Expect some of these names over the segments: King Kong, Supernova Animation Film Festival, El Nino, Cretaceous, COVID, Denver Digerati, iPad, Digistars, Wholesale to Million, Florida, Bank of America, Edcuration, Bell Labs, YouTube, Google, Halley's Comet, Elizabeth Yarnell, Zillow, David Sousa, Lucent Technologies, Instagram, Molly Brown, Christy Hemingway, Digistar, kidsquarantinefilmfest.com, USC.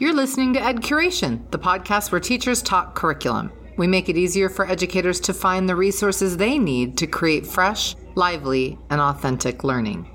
You're listening to Ed Curation, the podcast where teachers talk curriculum. We make it easier for educators to find the resources they need to create fresh, lively, and authentic learning.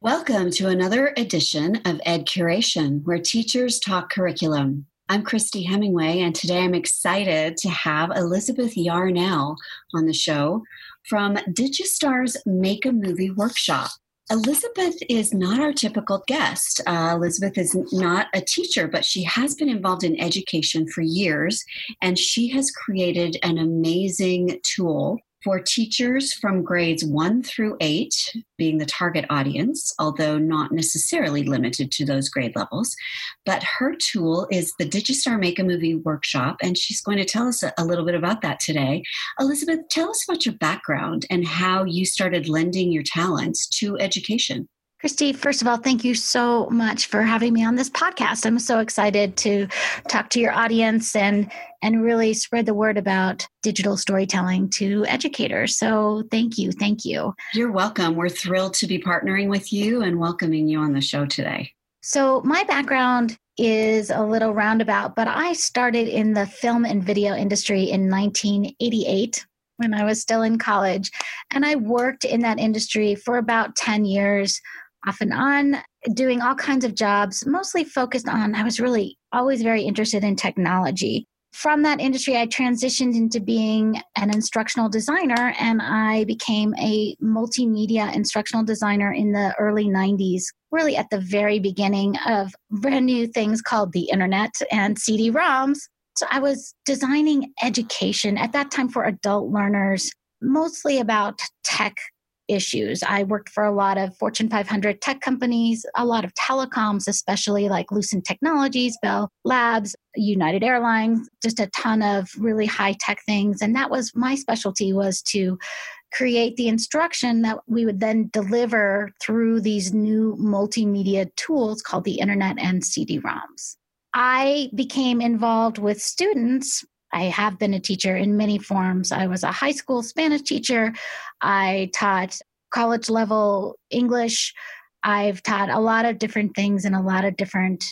Welcome to another edition of Ed Curation, where teachers talk curriculum. I'm Christy Hemingway, and today I'm excited to have Elizabeth Yarnell on the show from Digistar's Make a Movie Workshop. Elizabeth is not our typical guest. Elizabeth is not a teacher, but she has been involved in education for years, and she has created an amazing tool for teachers from grades 1 through 8, being the target audience, although not necessarily limited to those grade levels. But her tool is the Digistar Make a Movie Workshop, and she's going to tell us a little bit about that today. Elizabeth, tell us about your background and how you started lending your talents to education. Christy, first of all, thank you so much for having me on this podcast. I'm so excited to talk to your audience and really spread the word about digital storytelling to educators. So thank you. Thank you. You're welcome. We're thrilled to be partnering with you and welcoming you on the show today. So my background is a little roundabout, but I started in the film and video industry in 1988. When I was still in college, and I worked in that industry for about 10 years, off and on, doing all kinds of jobs, mostly focused on, I was really always very interested in technology. From that industry, I transitioned into being an instructional designer, and I became a multimedia instructional designer in the early 90s, really at the very beginning of brand new things called the internet and CD-ROMs. So I was designing education at that time for adult learners, mostly about tech issues. I worked for a lot of Fortune 500 tech companies, a lot of telecoms, especially like Lucent Technologies, Bell Labs, United Airlines, just a ton of really high-tech things. And that was my specialty, was to create the instruction that we would then deliver through these new multimedia tools called the internet and CD-ROMs. I became involved with students. I have been a teacher in many forms. I was a high school Spanish teacher. I taught college level English. I've taught a lot of different things in a lot of different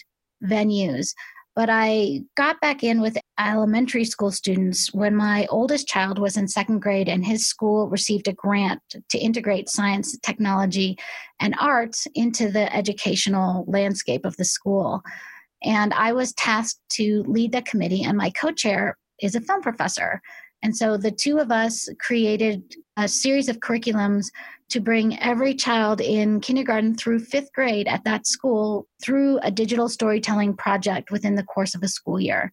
venues. But I got back in with elementary school students when my oldest child was in second grade, and his school received a grant to integrate science, technology, and arts into the educational landscape of the school. And I was tasked to lead that committee, and my co-chair is a film professor. And so the two of us created a series of curriculums to bring every child in kindergarten through fifth grade at that school through a digital storytelling project within the course of a school year.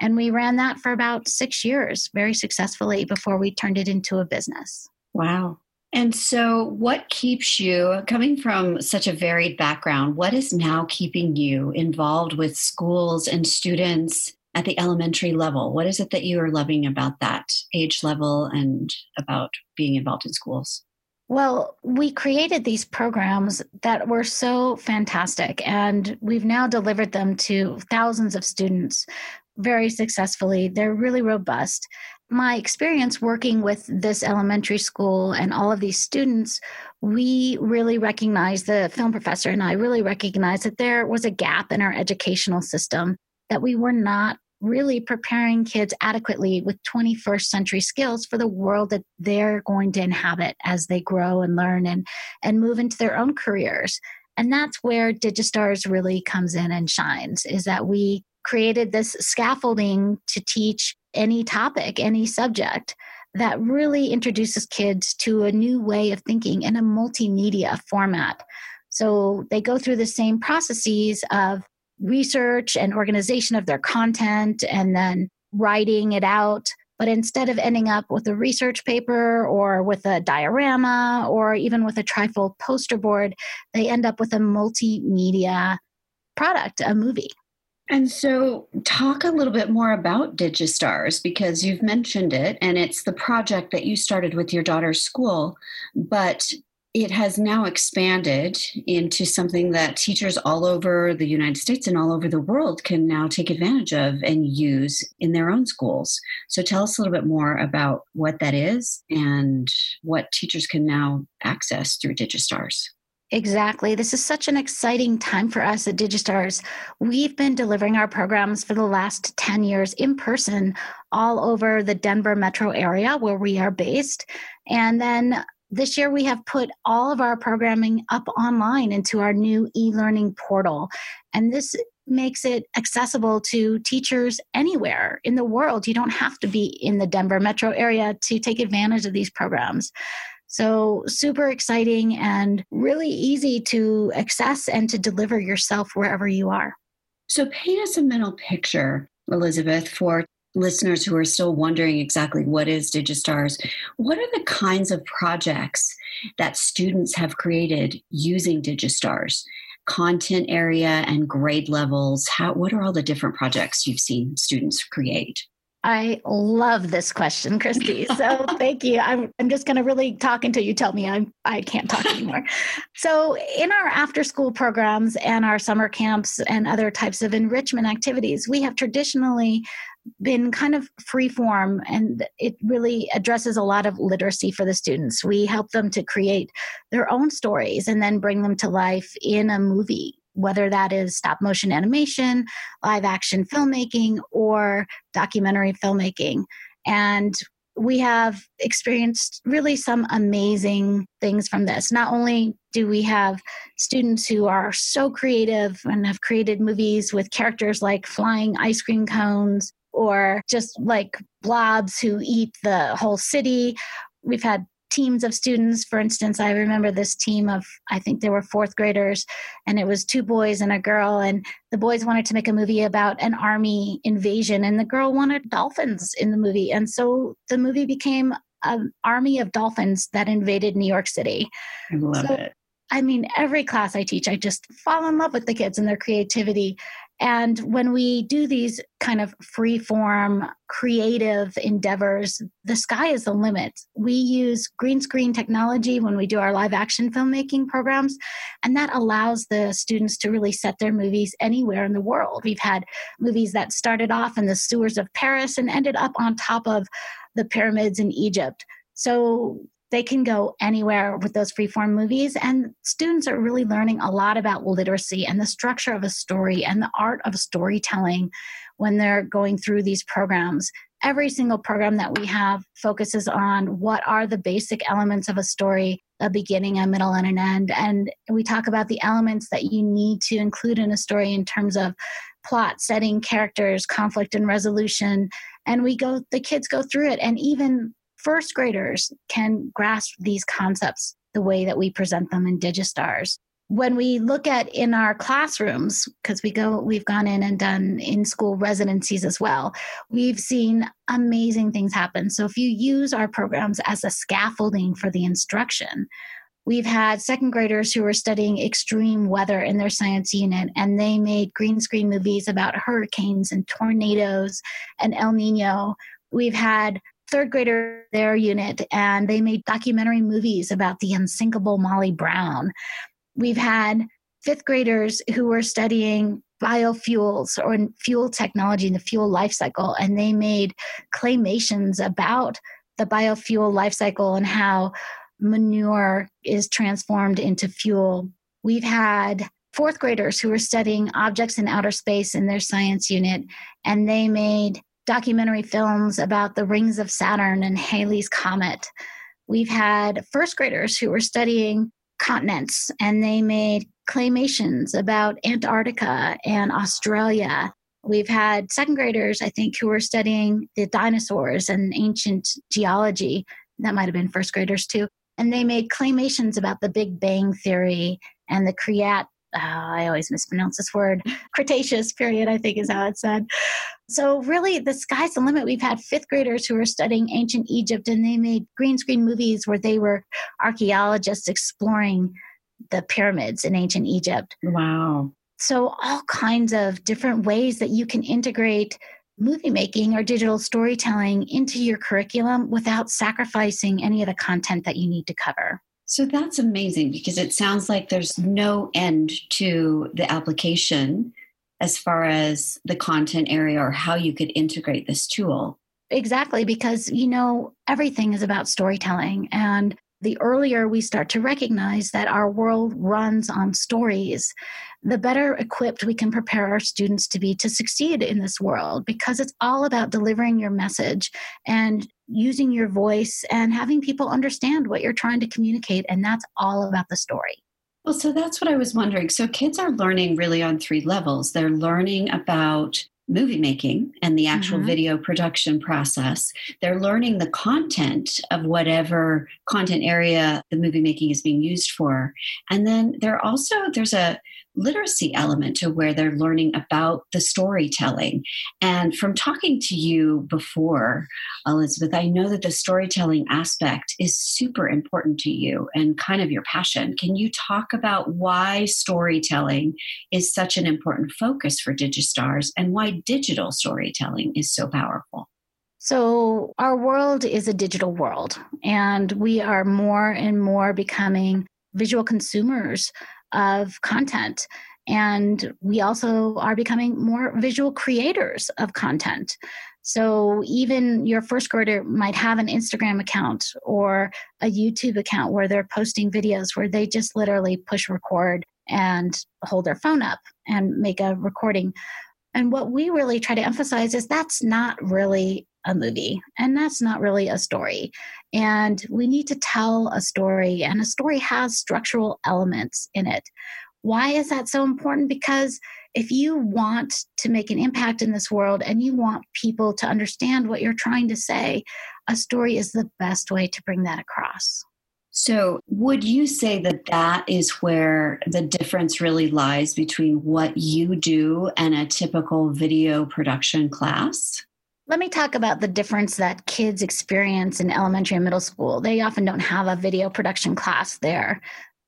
And we ran that for about 6 years, very successfully, before we turned it into a business. Wow. And so what keeps you, coming from such a varied background, what is now keeping you involved with schools and students at the elementary level? What is it that you are loving about that age level and about being involved in schools? Well, we created these programs that were so fantastic, and we've now delivered them to thousands of students very successfully. They're really robust. My experience working with this elementary school and all of these students, we really recognized, the film professor and I really recognized that there was a gap in our educational system, that we were not really preparing kids adequately with 21st century skills for the world that they're going to inhabit as they grow and learn and move into their own careers. And that's where Digistars really comes in and shines, is that we created this scaffolding to teach any topic, any subject, that really introduces kids to a new way of thinking in a multimedia format. So they go through the same processes of research and organization of their content and then writing it out. But instead of ending up with a research paper or with a diorama or even with a trifold poster board, they end up with a multimedia product, a movie. And so talk a little bit more about Digistars, because you've mentioned it, and it's the project that you started with your daughter's school, but It has now expanded into something that teachers all over the United States and all over the world can now take advantage of and use in their own schools. So tell us a little bit more about what that is and what teachers can now access through Digistars. Exactly. This is such an exciting time for us at Digistars. We've been delivering our programs for the last 10 years in person all over the Denver metro area where we are based. And then this year, we have put all of our programming up online into our new e-learning portal. And this makes it accessible to teachers anywhere in the world. You don't have to be in the Denver metro area to take advantage of these programs. So super exciting and really easy to access and to deliver yourself wherever you are. So paint us a mental picture, Elizabeth, for listeners who are still wondering exactly what is Digistars. What are the kinds of projects that students have created using Digistars? Content area and grade levels. What are all the different projects you've seen students create? I love this question, Christy. So thank you. I'm just going to really talk until you tell me I can't talk anymore. So in our after-school programs and our summer camps and other types of enrichment activities, we have traditionally been kind of free form, and it really addresses a lot of literacy for the students. We help them to create their own stories and then bring them to life in a movie, whether that is stop motion animation, live action filmmaking, or documentary filmmaking. And we have experienced really some amazing things from this. Not only do we have students who are so creative and have created movies with characters like flying ice cream cones or just like blobs who eat the whole city. We've had teams of students. For instance, I remember this team of, I think they were fourth graders, and it was two boys and a girl, and the boys wanted to make a movie about an army invasion, and the girl wanted dolphins in the movie. And so the movie became an army of dolphins that invaded New York City. I love it. I mean, every class I teach, I just fall in love with the kids and their creativity. And when we do these kind of free-form, creative endeavors, the sky is the limit. We use green screen technology when we do our live action filmmaking programs, and that allows the students to really set their movies anywhere in the world. We've had movies that started off in the sewers of Paris and ended up on top of the pyramids in Egypt. So they can go anywhere with those free-form movies. And students are really learning a lot about literacy and the structure of a story and the art of storytelling when they're going through these programs. Every single program that we have focuses on what are the basic elements of a story, a beginning, a middle, and an end. And we talk about the elements that you need to include in a story in terms of plot, setting, characters, conflict, and resolution. And the kids go through it, and even first graders can grasp these concepts the way that we present them in Digistars. When we look at in our classrooms, because we've gone in and done in-school residencies as well, we've seen amazing things happen. So if you use our programs as a scaffolding for the instruction, we've had second graders who were studying extreme weather in their science unit, and they made green screen movies about hurricanes and tornadoes and El Nino. We've had third grader, their unit, and they made documentary movies about the unsinkable Molly Brown. We've had fifth graders who were studying biofuels or fuel technology and the fuel life cycle, and they made claymations about the biofuel life cycle and how manure is transformed into fuel. We've had fourth graders who were studying objects in outer space in their science unit, and they made documentary films about the rings of Saturn and Halley's Comet. We've had first graders who were studying continents, and they made claymations about Antarctica and Australia. We've had second graders, I think, who were studying the dinosaurs and ancient geology. That might have been first graders too. And they made claymations about the Big Bang Theory and the I always mispronounce this word, Cretaceous period, I think is how it's said. So really, the sky's the limit. We've had fifth graders who were studying ancient Egypt, and they made green screen movies where they were archaeologists exploring the pyramids in ancient Egypt. Wow. So all kinds of different ways that you can integrate movie making or digital storytelling into your curriculum without sacrificing any of the content that you need to cover. So that's amazing, because it sounds like there's no end to the application as far as the content area or how you could integrate this tool. Exactly, because, you know, everything is about storytelling. And the earlier we start to recognize that our world runs on stories, the better equipped we can prepare our students to be to succeed in this world, because it's all about delivering your message and using your voice and having people understand what you're trying to communicate. And that's all about the story. Well, so that's what I was wondering. So kids are learning really on three levels. They're learning about movie making and the actual video production process. They're learning the content of whatever content area the movie making is being used for. And then there's a literacy element to where they're learning about the storytelling. And from talking to you before, Elizabeth, I know that the storytelling aspect is super important to you and kind of your passion. Can you talk about why storytelling is such an important focus for Digistars and why digital storytelling is so powerful? So our world is a digital world, and we are more and more becoming visual consumers of content. And we also are becoming more visual creators of content. So even your first grader might have an Instagram account or a YouTube account where they're posting videos where they just literally push record and hold their phone up and make a recording. And what we really try to emphasize is that's not really a movie, and that's not really a story. And we need to tell a story, and a story has structural elements in it. Why is that so important? Because if you want to make an impact in this world and you want people to understand what you're trying to say, a story is the best way to bring that across. So would you say that that is where the difference really lies between what you do and a typical video production class? Let me talk about the difference that kids experience in elementary and middle school. They often don't have a video production class there,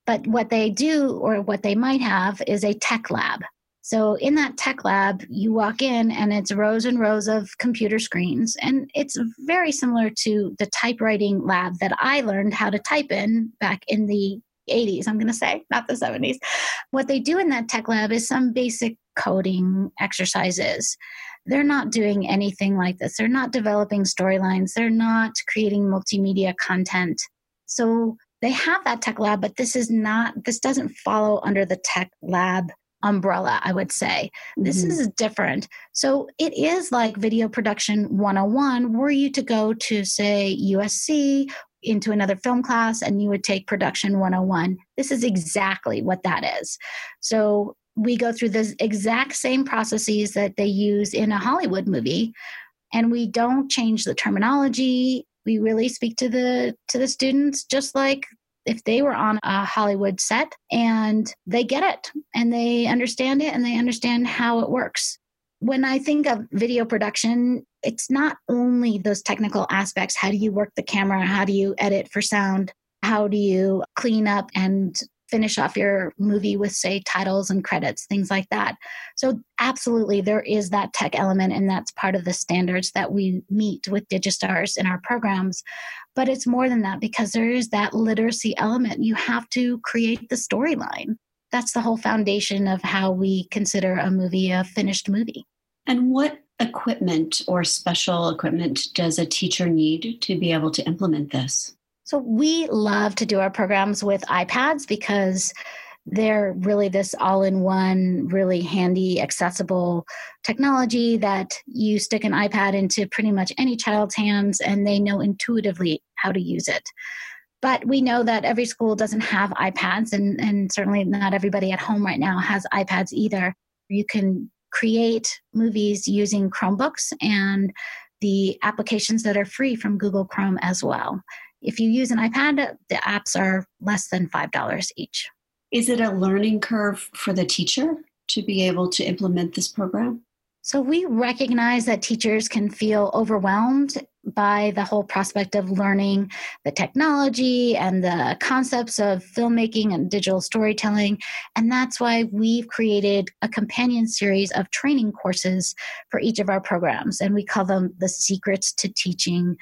but what they do or what they might have is a tech lab. So in that tech lab, you walk in and it's rows and rows of computer screens, and it's very similar to the typewriting lab that I learned how to type in back in the 80s, I'm going to say, not the 70s. What they do in that tech lab is some basic coding exercises. They're not doing anything like this. They're not developing storylines. They're not creating multimedia content. So they have that tech lab, but this doesn't follow under the tech lab umbrella, I would say. This is different. So it is like video production 101, were you to go to, say, USC into another film class and you would take production 101. This is exactly what that is. So we go through the exact same processes that they use in a Hollywood movie, and we don't change the terminology. We really speak to the students just like if they were on a Hollywood set, and they get it and they understand it and they understand how it works. When I think of video production, it's not only those technical aspects. How do you work the camera? How do you edit for sound? How do you clean up and finish off your movie with, say, titles and credits, things like that. So absolutely, there is that tech element, and that's part of the standards that we meet with Digistars in our programs. But it's more than that, because there is that literacy element. You have to create the storyline. That's the whole foundation of how we consider a movie a finished movie. And what equipment or special equipment does a teacher need to be able to implement this? So we love to do our programs with iPads, because they're really this all-in-one, really handy, accessible technology that you stick an iPad into pretty much any child's hands and they know intuitively how to use it. But we know that every school doesn't have iPads, and certainly not everybody at home right now has iPads either. You can create movies using Chromebooks and the applications that are free from Google Chrome as well. If you use an iPad, the apps are less than $5 each. Is it a learning curve for the teacher to be able to implement this program? So we recognize that teachers can feel overwhelmed by the whole prospect of learning the technology and the concepts of filmmaking and digital storytelling. And that's why we've created a companion series of training courses for each of our programs. And we call them the Secrets to Teaching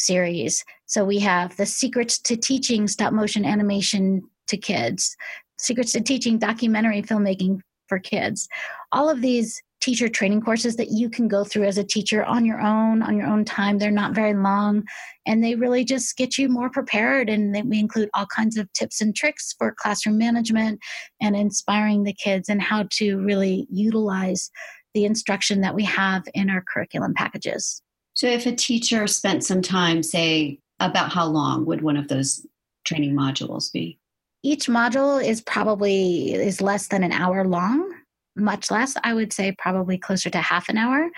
series. So we have the Secrets to Teaching Stop Motion Animation to Kids, Secrets to Teaching Documentary Filmmaking for Kids. All of these teacher training courses that you can go through as a teacher on your own time. They're not very long, and they really just get you more prepared. And we include all kinds of tips and tricks for classroom management and inspiring the kids and how to really utilize the instruction that we have in our curriculum packages. So if a teacher spent some time, say, about how long would one of those training modules be? Each module is probably less than an hour long. Much less, I would say probably closer to half an hour.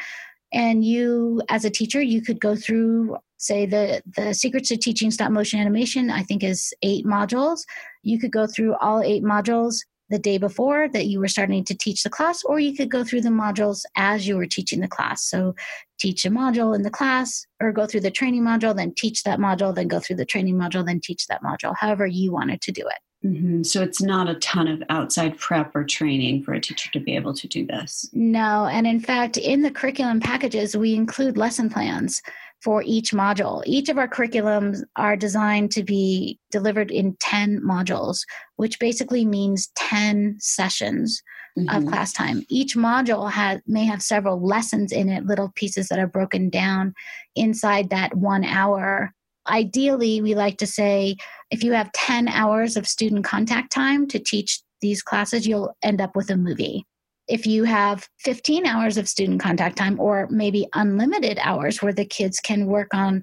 And you, as a teacher, you could go through, say, the Secrets to Teaching Stop Motion Animation, I think is 8 modules. You could go through all 8 modules the day before that you were starting to teach the class, or you could go through the modules as you were teaching the class. So teach a module in the class, or go through the training module, then teach that module, then go through the training module, then teach that module, however you wanted to do it. Mm-hmm. So it's not a ton of outside prep or training for a teacher to be able to do this. No. And in fact, in the curriculum packages, we include lesson plans for each module. Each of our curriculums are designed to be delivered in 10 modules, which basically means 10 sessions of class time. Each module may have several lessons in it, little pieces that are broken down inside that 1 hour. Ideally, we like to say, if you have 10 hours of student contact time to teach these classes, you'll end up with a movie. If you have 15 hours of student contact time, or maybe unlimited hours where the kids can work on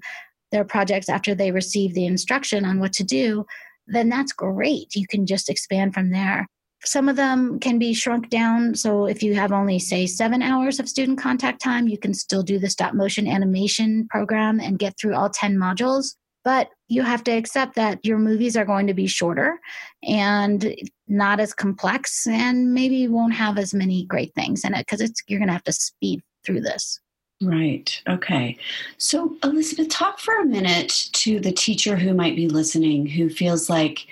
their projects after they receive the instruction on what to do, then that's great. You can just expand from there. Some of them can be shrunk down. So if you have only, say, 7 hours of student contact time, you can still do the stop motion animation program and get through all 10 modules. But you have to accept that your movies are going to be shorter and not as complex, and maybe won't have as many great things in it, because you're going to have to speed through this. Right. Okay. So, Elizabeth, talk for a minute to the teacher who might be listening, who feels like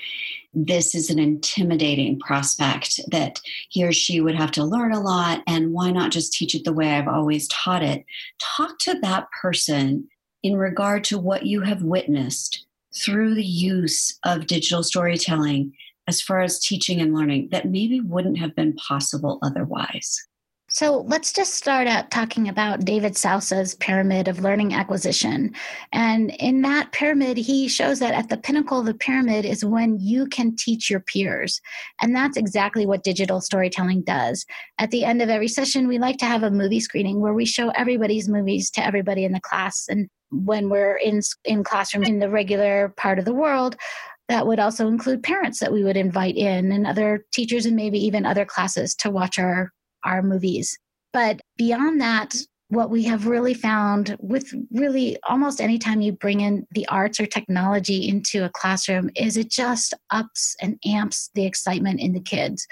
this is an intimidating prospect, that he or she would have to learn a lot, and why not just teach it the way I've always taught it. Talk to that person in regard to what you have witnessed through the use of digital storytelling as far as teaching and learning that maybe wouldn't have been possible otherwise. So let's just start out talking about David Sousa's pyramid of learning acquisition. And in that pyramid, he shows that at the pinnacle of the pyramid is when you can teach your peers. And that's exactly what digital storytelling does. At the end of every session, we like to have a movie screening where we show everybody's movies to everybody in the class. And when we're in classroom in the regular part of the world, that would also include parents that we would invite in, and other teachers, and maybe even other classes to watch our movies. But beyond that, what we have really found with really almost any time you bring in the arts or technology into a classroom is it just ups and amps the excitement in the kids.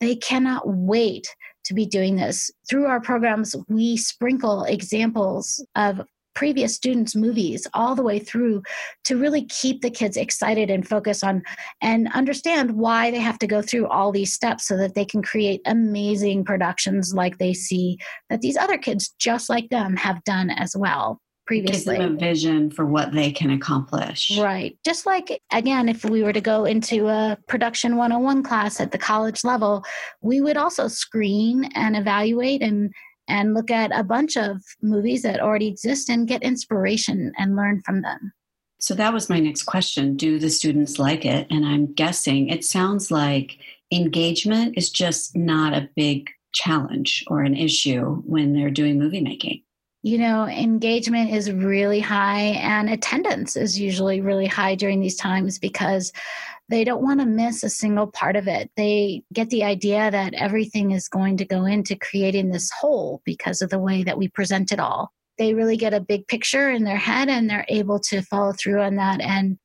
They cannot wait to be doing this. Through our programs, we sprinkle examples of previous students' movies all the way through to really keep the kids excited and focus on and understand why they have to go through all these steps so that they can create amazing productions like they see that these other kids just like them have done as well previously. Give them a vision for what they can accomplish. Right. Just like, again, if we were to go into a production 101 class at the college level, we would also screen and evaluate and look at a bunch of movies that already exist and get inspiration and learn from them. So that was my next question. Do the students like it? And I'm guessing it sounds like engagement is just not a big challenge or an issue when they're doing movie making. You know, engagement is really high, and attendance is usually really high during these times because they don't want to miss a single part of it. They get the idea that everything is going to go into creating this whole because of the way that we present it all. They really get a big picture in their head, and they're able to follow through on that and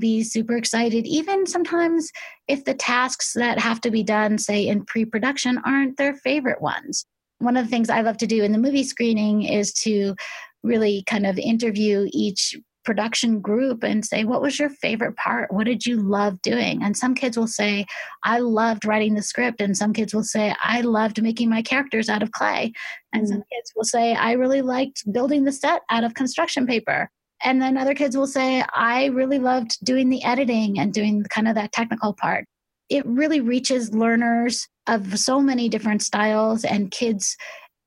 be super excited. Even sometimes if the tasks that have to be done, say in pre-production, aren't their favorite ones. One of the things I love to do in the movie screening is to really kind of interview each production group and say, what was your favorite part? What did you love doing? And some kids will say, I loved writing the script. And some kids will say, I loved making my characters out of clay. And some kids will say, I really liked building the set out of construction paper. And then other kids will say, I really loved doing the editing and doing kind of that technical part. It really reaches learners of so many different styles and kids,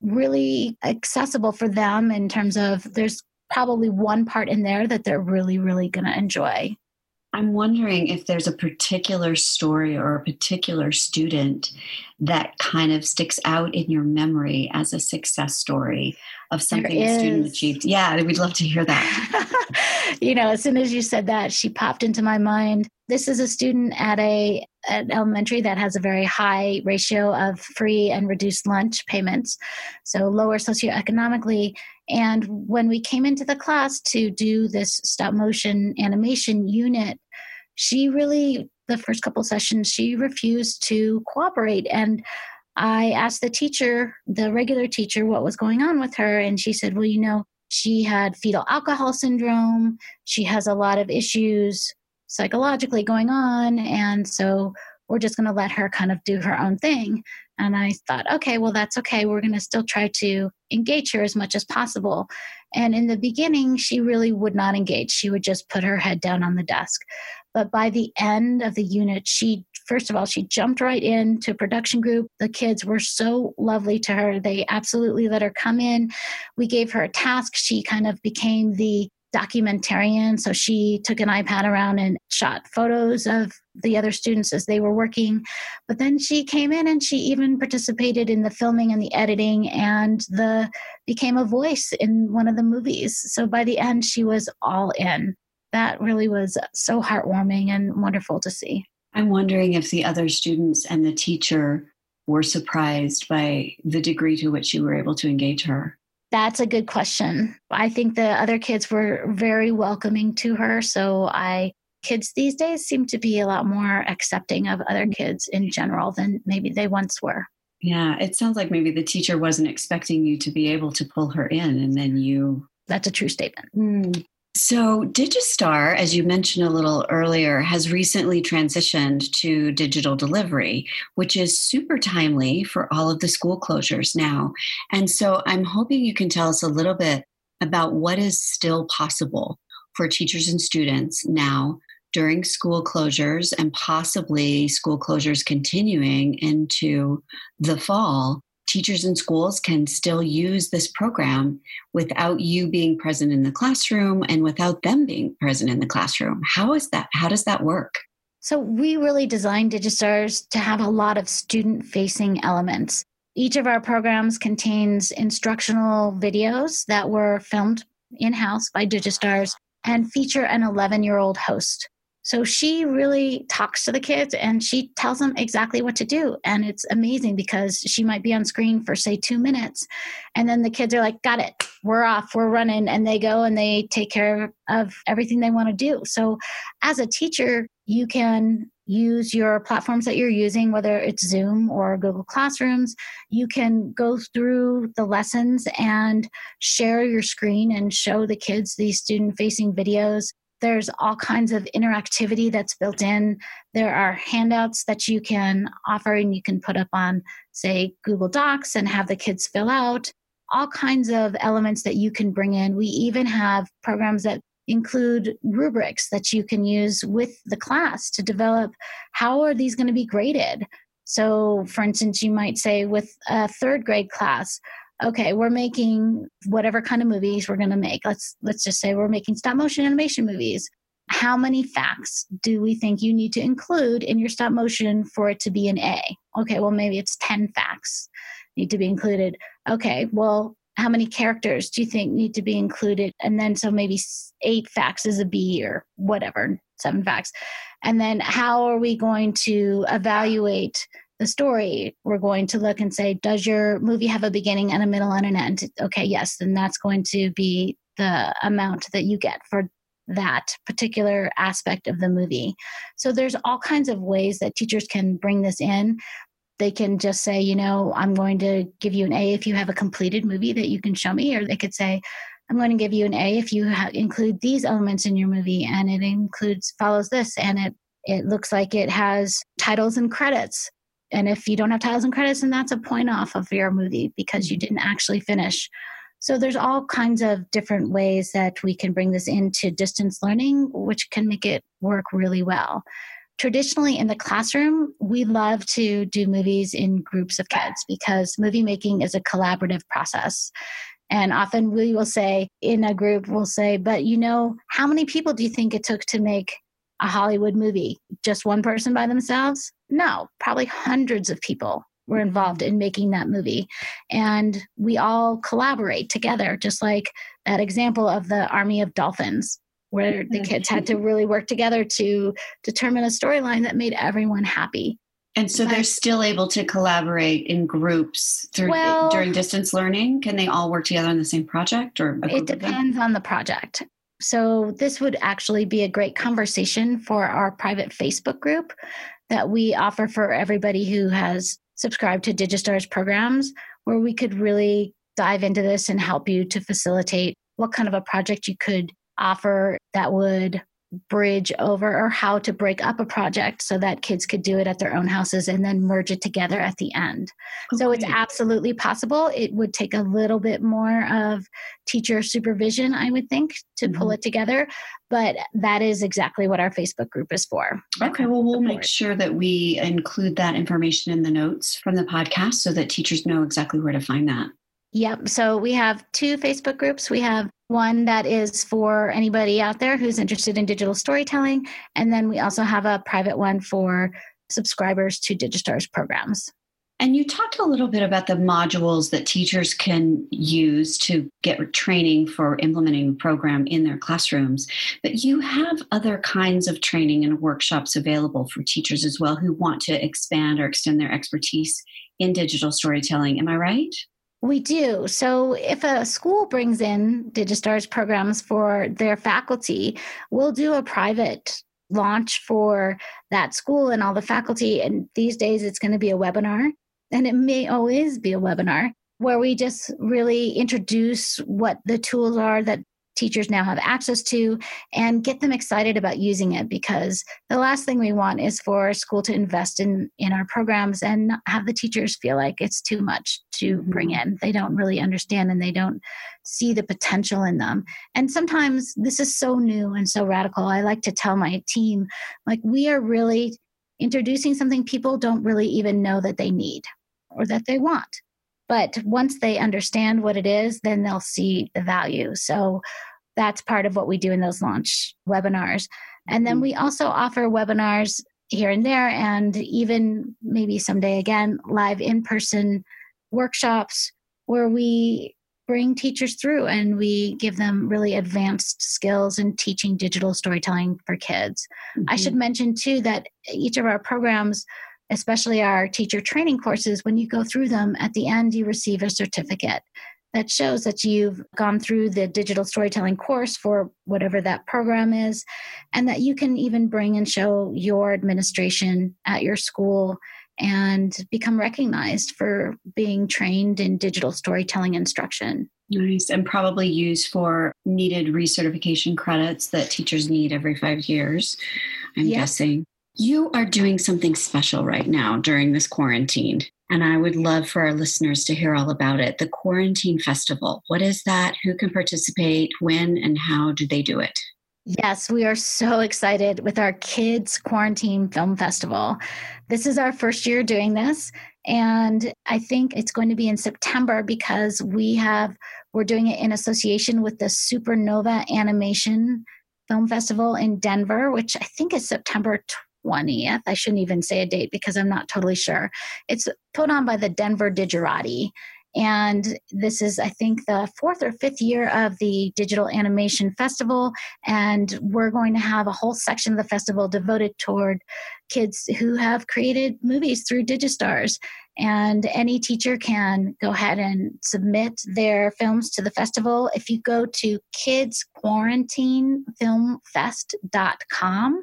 really accessible for them in terms of there's probably one part in there that they're really, really going to enjoy. I'm wondering if there's a particular story or a particular student that kind of sticks out in your memory as a success story of something a student achieved. Yeah, we'd love to hear that. You know, as soon as you said that, she popped into my mind. This is a student at an elementary that has a very high ratio of free and reduced lunch payments, so lower socioeconomically. And when we came into the class to do this stop motion animation unit, she really, the first couple sessions, she refused to cooperate. And I asked the teacher, the regular teacher, what was going on with her. And she said, well, you know, she had fetal alcohol syndrome. She has a lot of issues psychologically going on. And so we're just going to let her kind of do her own thing. And I thought, okay, well, that's okay. We're going to still try to engage her as much as possible. And in the beginning, she really would not engage. She would just put her head down on the desk. But by the end of the unit, first of all, she jumped right into a production group. The kids were so lovely to her. They absolutely let her come in. We gave her a task. She kind of became the documentarian. So she took an iPad around and shot photos of the other students as they were working. But then she came in and she even participated in the filming and the editing and became a voice in one of the movies. So by the end, she was all in. That really was so heartwarming and wonderful to see. I'm wondering if the other students and the teacher were surprised by the degree to which you were able to engage her. That's a good question. I think the other kids were very welcoming to her. So kids these days seem to be a lot more accepting of other kids in general than maybe they once were. Yeah, it sounds like maybe the teacher wasn't expecting you to be able to pull her in and then you... That's a true statement. So Digistar, as you mentioned a little earlier, has recently transitioned to digital delivery, which is super timely for all of the school closures now. And so I'm hoping you can tell us a little bit about what is still possible for teachers and students now during school closures and possibly school closures continuing into the fall. Teachers and schools can still use this program without you being present in the classroom and without them being present in the classroom. How does that work? So we really designed Digistars to have a lot of student-facing elements. Each of our programs contains instructional videos that were filmed in-house by Digistars and feature an 11-year-old host. So she really talks to the kids and she tells them exactly what to do. And it's amazing because she might be on screen for, say, 2 minutes. And then the kids are like, got it. We're off. We're running. And they go and they take care of everything they want to do. So as a teacher, you can use your platforms that you're using, whether it's Zoom or Google Classrooms. You can go through the lessons and share your screen and show the kids these student-facing videos. There's all kinds of interactivity that's built in. There are handouts that you can offer and you can put up on, say, Google Docs and have the kids fill out. All kinds of elements that you can bring in. We even have programs that include rubrics that you can use with the class to develop how are these going to be graded. So, for instance, you might say with a third grade class, okay, we're making whatever kind of movies we're going to make. Let's just say we're making stop motion animation movies. How many facts do we think you need to include in your stop motion for it to be an A? Okay, well, maybe it's 10 facts need to be included. Okay, well, how many characters do you think need to be included? And then so maybe 8 facts is a B or whatever, 7 facts. And then how are we going to evaluate the story? We're going to look and say, does your movie have a beginning and a middle and an end? Okay, yes, then that's going to be the amount that you get for that particular aspect of the movie. So there's all kinds of ways that teachers can bring this in. They can just say, you know, I'm going to give you an A if you have a completed movie that you can show me. Or they could say, I'm going to give you an A if you include these elements in your movie and it follows this and it looks like it has titles and credits. And if you don't have titles and credits, then that's a point off of your movie because you didn't actually finish. So there's all kinds of different ways that we can bring this into distance learning, which can make it work really well. Traditionally in the classroom, we love to do movies in groups of kids because movie making is a collaborative process. And often we will say in a group, we'll say, but you know, how many people do you think it took to make a Hollywood movie? Just one person by themselves? No, probably hundreds of people were involved in making that movie. And we all collaborate together, just like that example of the Army of Dolphins, where the kids had to really work together to determine a storyline that made everyone happy. And so they're still able to collaborate in groups during distance learning? Can they all work together on the same project? Or it depends on the project. So this would actually be a great conversation for our private Facebook group that we offer for everybody who has subscribed to Digistar's programs, where we could really dive into this and help you to facilitate what kind of a project you could offer that would bridge over, or how to break up a project so that kids could do it at their own houses and then merge it together at the end. Okay. So it's absolutely possible. It would take a little bit more of teacher supervision, I would think, to pull it together. But that is exactly what our Facebook group is for. Okay, well, we'll make sure that we include that information in the notes from the podcast so that teachers know exactly where to find that. Yep. So we have two Facebook groups. We have one that is for anybody out there who's interested in digital storytelling. And then we also have a private one for subscribers to Digistar's programs. And you talked a little bit about the modules that teachers can use to get training for implementing the program in their classrooms. But you have other kinds of training and workshops available for teachers as well who want to expand or extend their expertise in digital storytelling. Am I right? We do. So if a school brings in Digistar's programs for their faculty, we'll do a private launch for that school and all the faculty. And these days it's going to be a webinar, and it may always be a webinar, where we just really introduce what the tools are that teachers now have access to and get them excited about using it, because the last thing we want is for school to invest in our programs and have the teachers feel like it's too much to bring in. They don't really understand and they don't see the potential in them. And sometimes this is so new and so radical. I like to tell my team, like, we are really introducing something people don't really even know that they need or that they want. But once they understand what it is, then they'll see the value. So that's part of what we do in those launch webinars. And then we also offer webinars here and there, and even maybe someday again, live in-person workshops where we bring teachers through and we give them really advanced skills in teaching digital storytelling for kids. I should mention too that each of our programs, especially our teacher training courses, when you go through them, at the end, you receive a certificate that shows that you've gone through the digital storytelling course for whatever that program is, and that you can even bring and show your administration at your school and become recognized for being trained in digital storytelling instruction. Nice. And probably used for needed recertification credits that teachers need every 5 years, I'm guessing. You are doing something special right now during this quarantine, and I would love for our listeners to hear all about it. The Quarantine Festival. What is that? Who can participate? When and how do they do it? Yes, we are so excited with our Kids Quarantine Film Festival. This is our first year doing this, and I think it's going to be in September because we're doing it in association with the Supernova Animation Film Festival in Denver, which I think is September 20th. I shouldn't even say a date because I'm not totally sure. It's put on by the Denver Digerati. And this is, I think, the fourth or fifth year of the Digital Animation Festival. And we're going to have a whole section of the festival devoted toward kids who have created movies through Digistars. And any teacher can go ahead and submit their films to the festival. If you go to kidsquarantinefilmfest.com,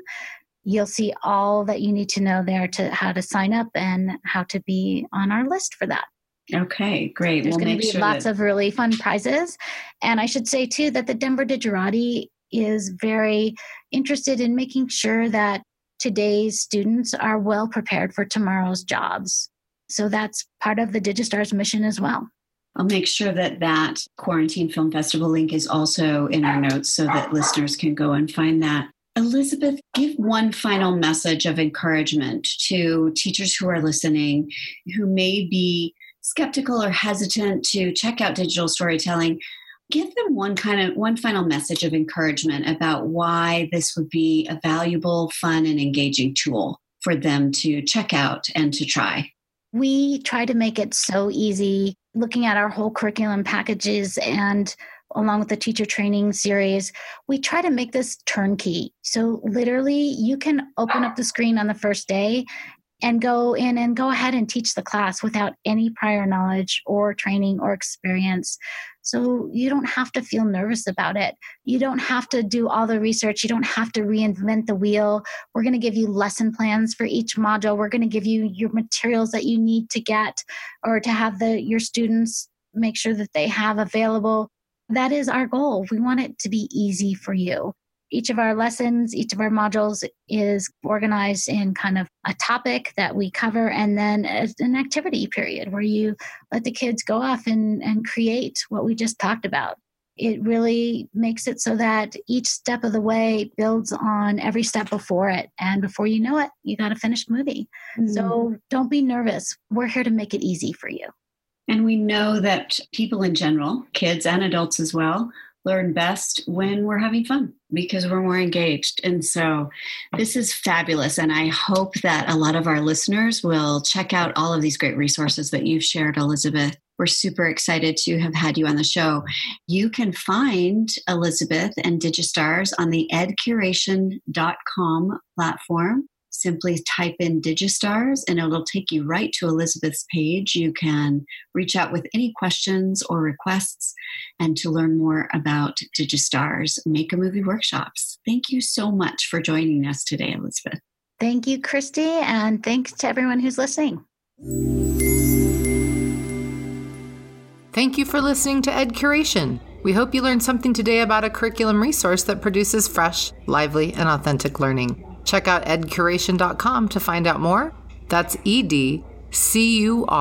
you'll see all that you need to know there to how to sign up and how to be on our list for that. Okay, great. There's going to be lots of really fun prizes. And I should say, too, that the Denver Digerati is very interested in making sure that today's students are well prepared for tomorrow's jobs. So that's part of the Digistar's mission as well. I'll make sure that that Quarantine Film Festival link is also in our notes so that listeners can go and find that. Elizabeth, give one final message of encouragement to teachers who are listening, who may be skeptical or hesitant to check out digital storytelling. Give them one final message of encouragement about why this would be a valuable, fun, and engaging tool for them to check out and to try. We try to make it so easy, looking at our whole curriculum packages and along with the teacher training series, we try to make this turnkey. So literally you can open up the screen on the first day and go in and go ahead and teach the class without any prior knowledge or training or experience. So you don't have to feel nervous about it. You don't have to do all the research. You don't have to reinvent the wheel. We're going to give you lesson plans for each module. We're going to give you your materials that you need to get or to have your students make sure that they have available. That is our goal. We want it to be easy for you. Each of our lessons, each of our modules is organized in kind of a topic that we cover and then an activity period where you let the kids go off and create what we just talked about. It really makes it so that each step of the way builds on every step before it. And before you know it, you got a finished movie. Mm-hmm. So don't be nervous. We're here to make it easy for you. And we know that people in general, kids and adults as well, learn best when we're having fun because we're more engaged. And so this is fabulous. And I hope that a lot of our listeners will check out all of these great resources that you've shared, Elizabeth. We're super excited to have had you on the show. You can find Elizabeth and Digistars on the edcuration.com platform. Simply type in Digistars and it'll take you right to Elizabeth's page. You can reach out with any questions or requests and to learn more about Digistars Make a Movie workshops. Thank you so much for joining us today, Elizabeth. Thank you, Christy, and thanks to everyone who's listening. Thank you for listening to Ed Curation. We hope you learned something today about a curriculum resource that produces fresh, lively, and authentic learning. Check out edcuration.com to find out more. That's edcuration.com.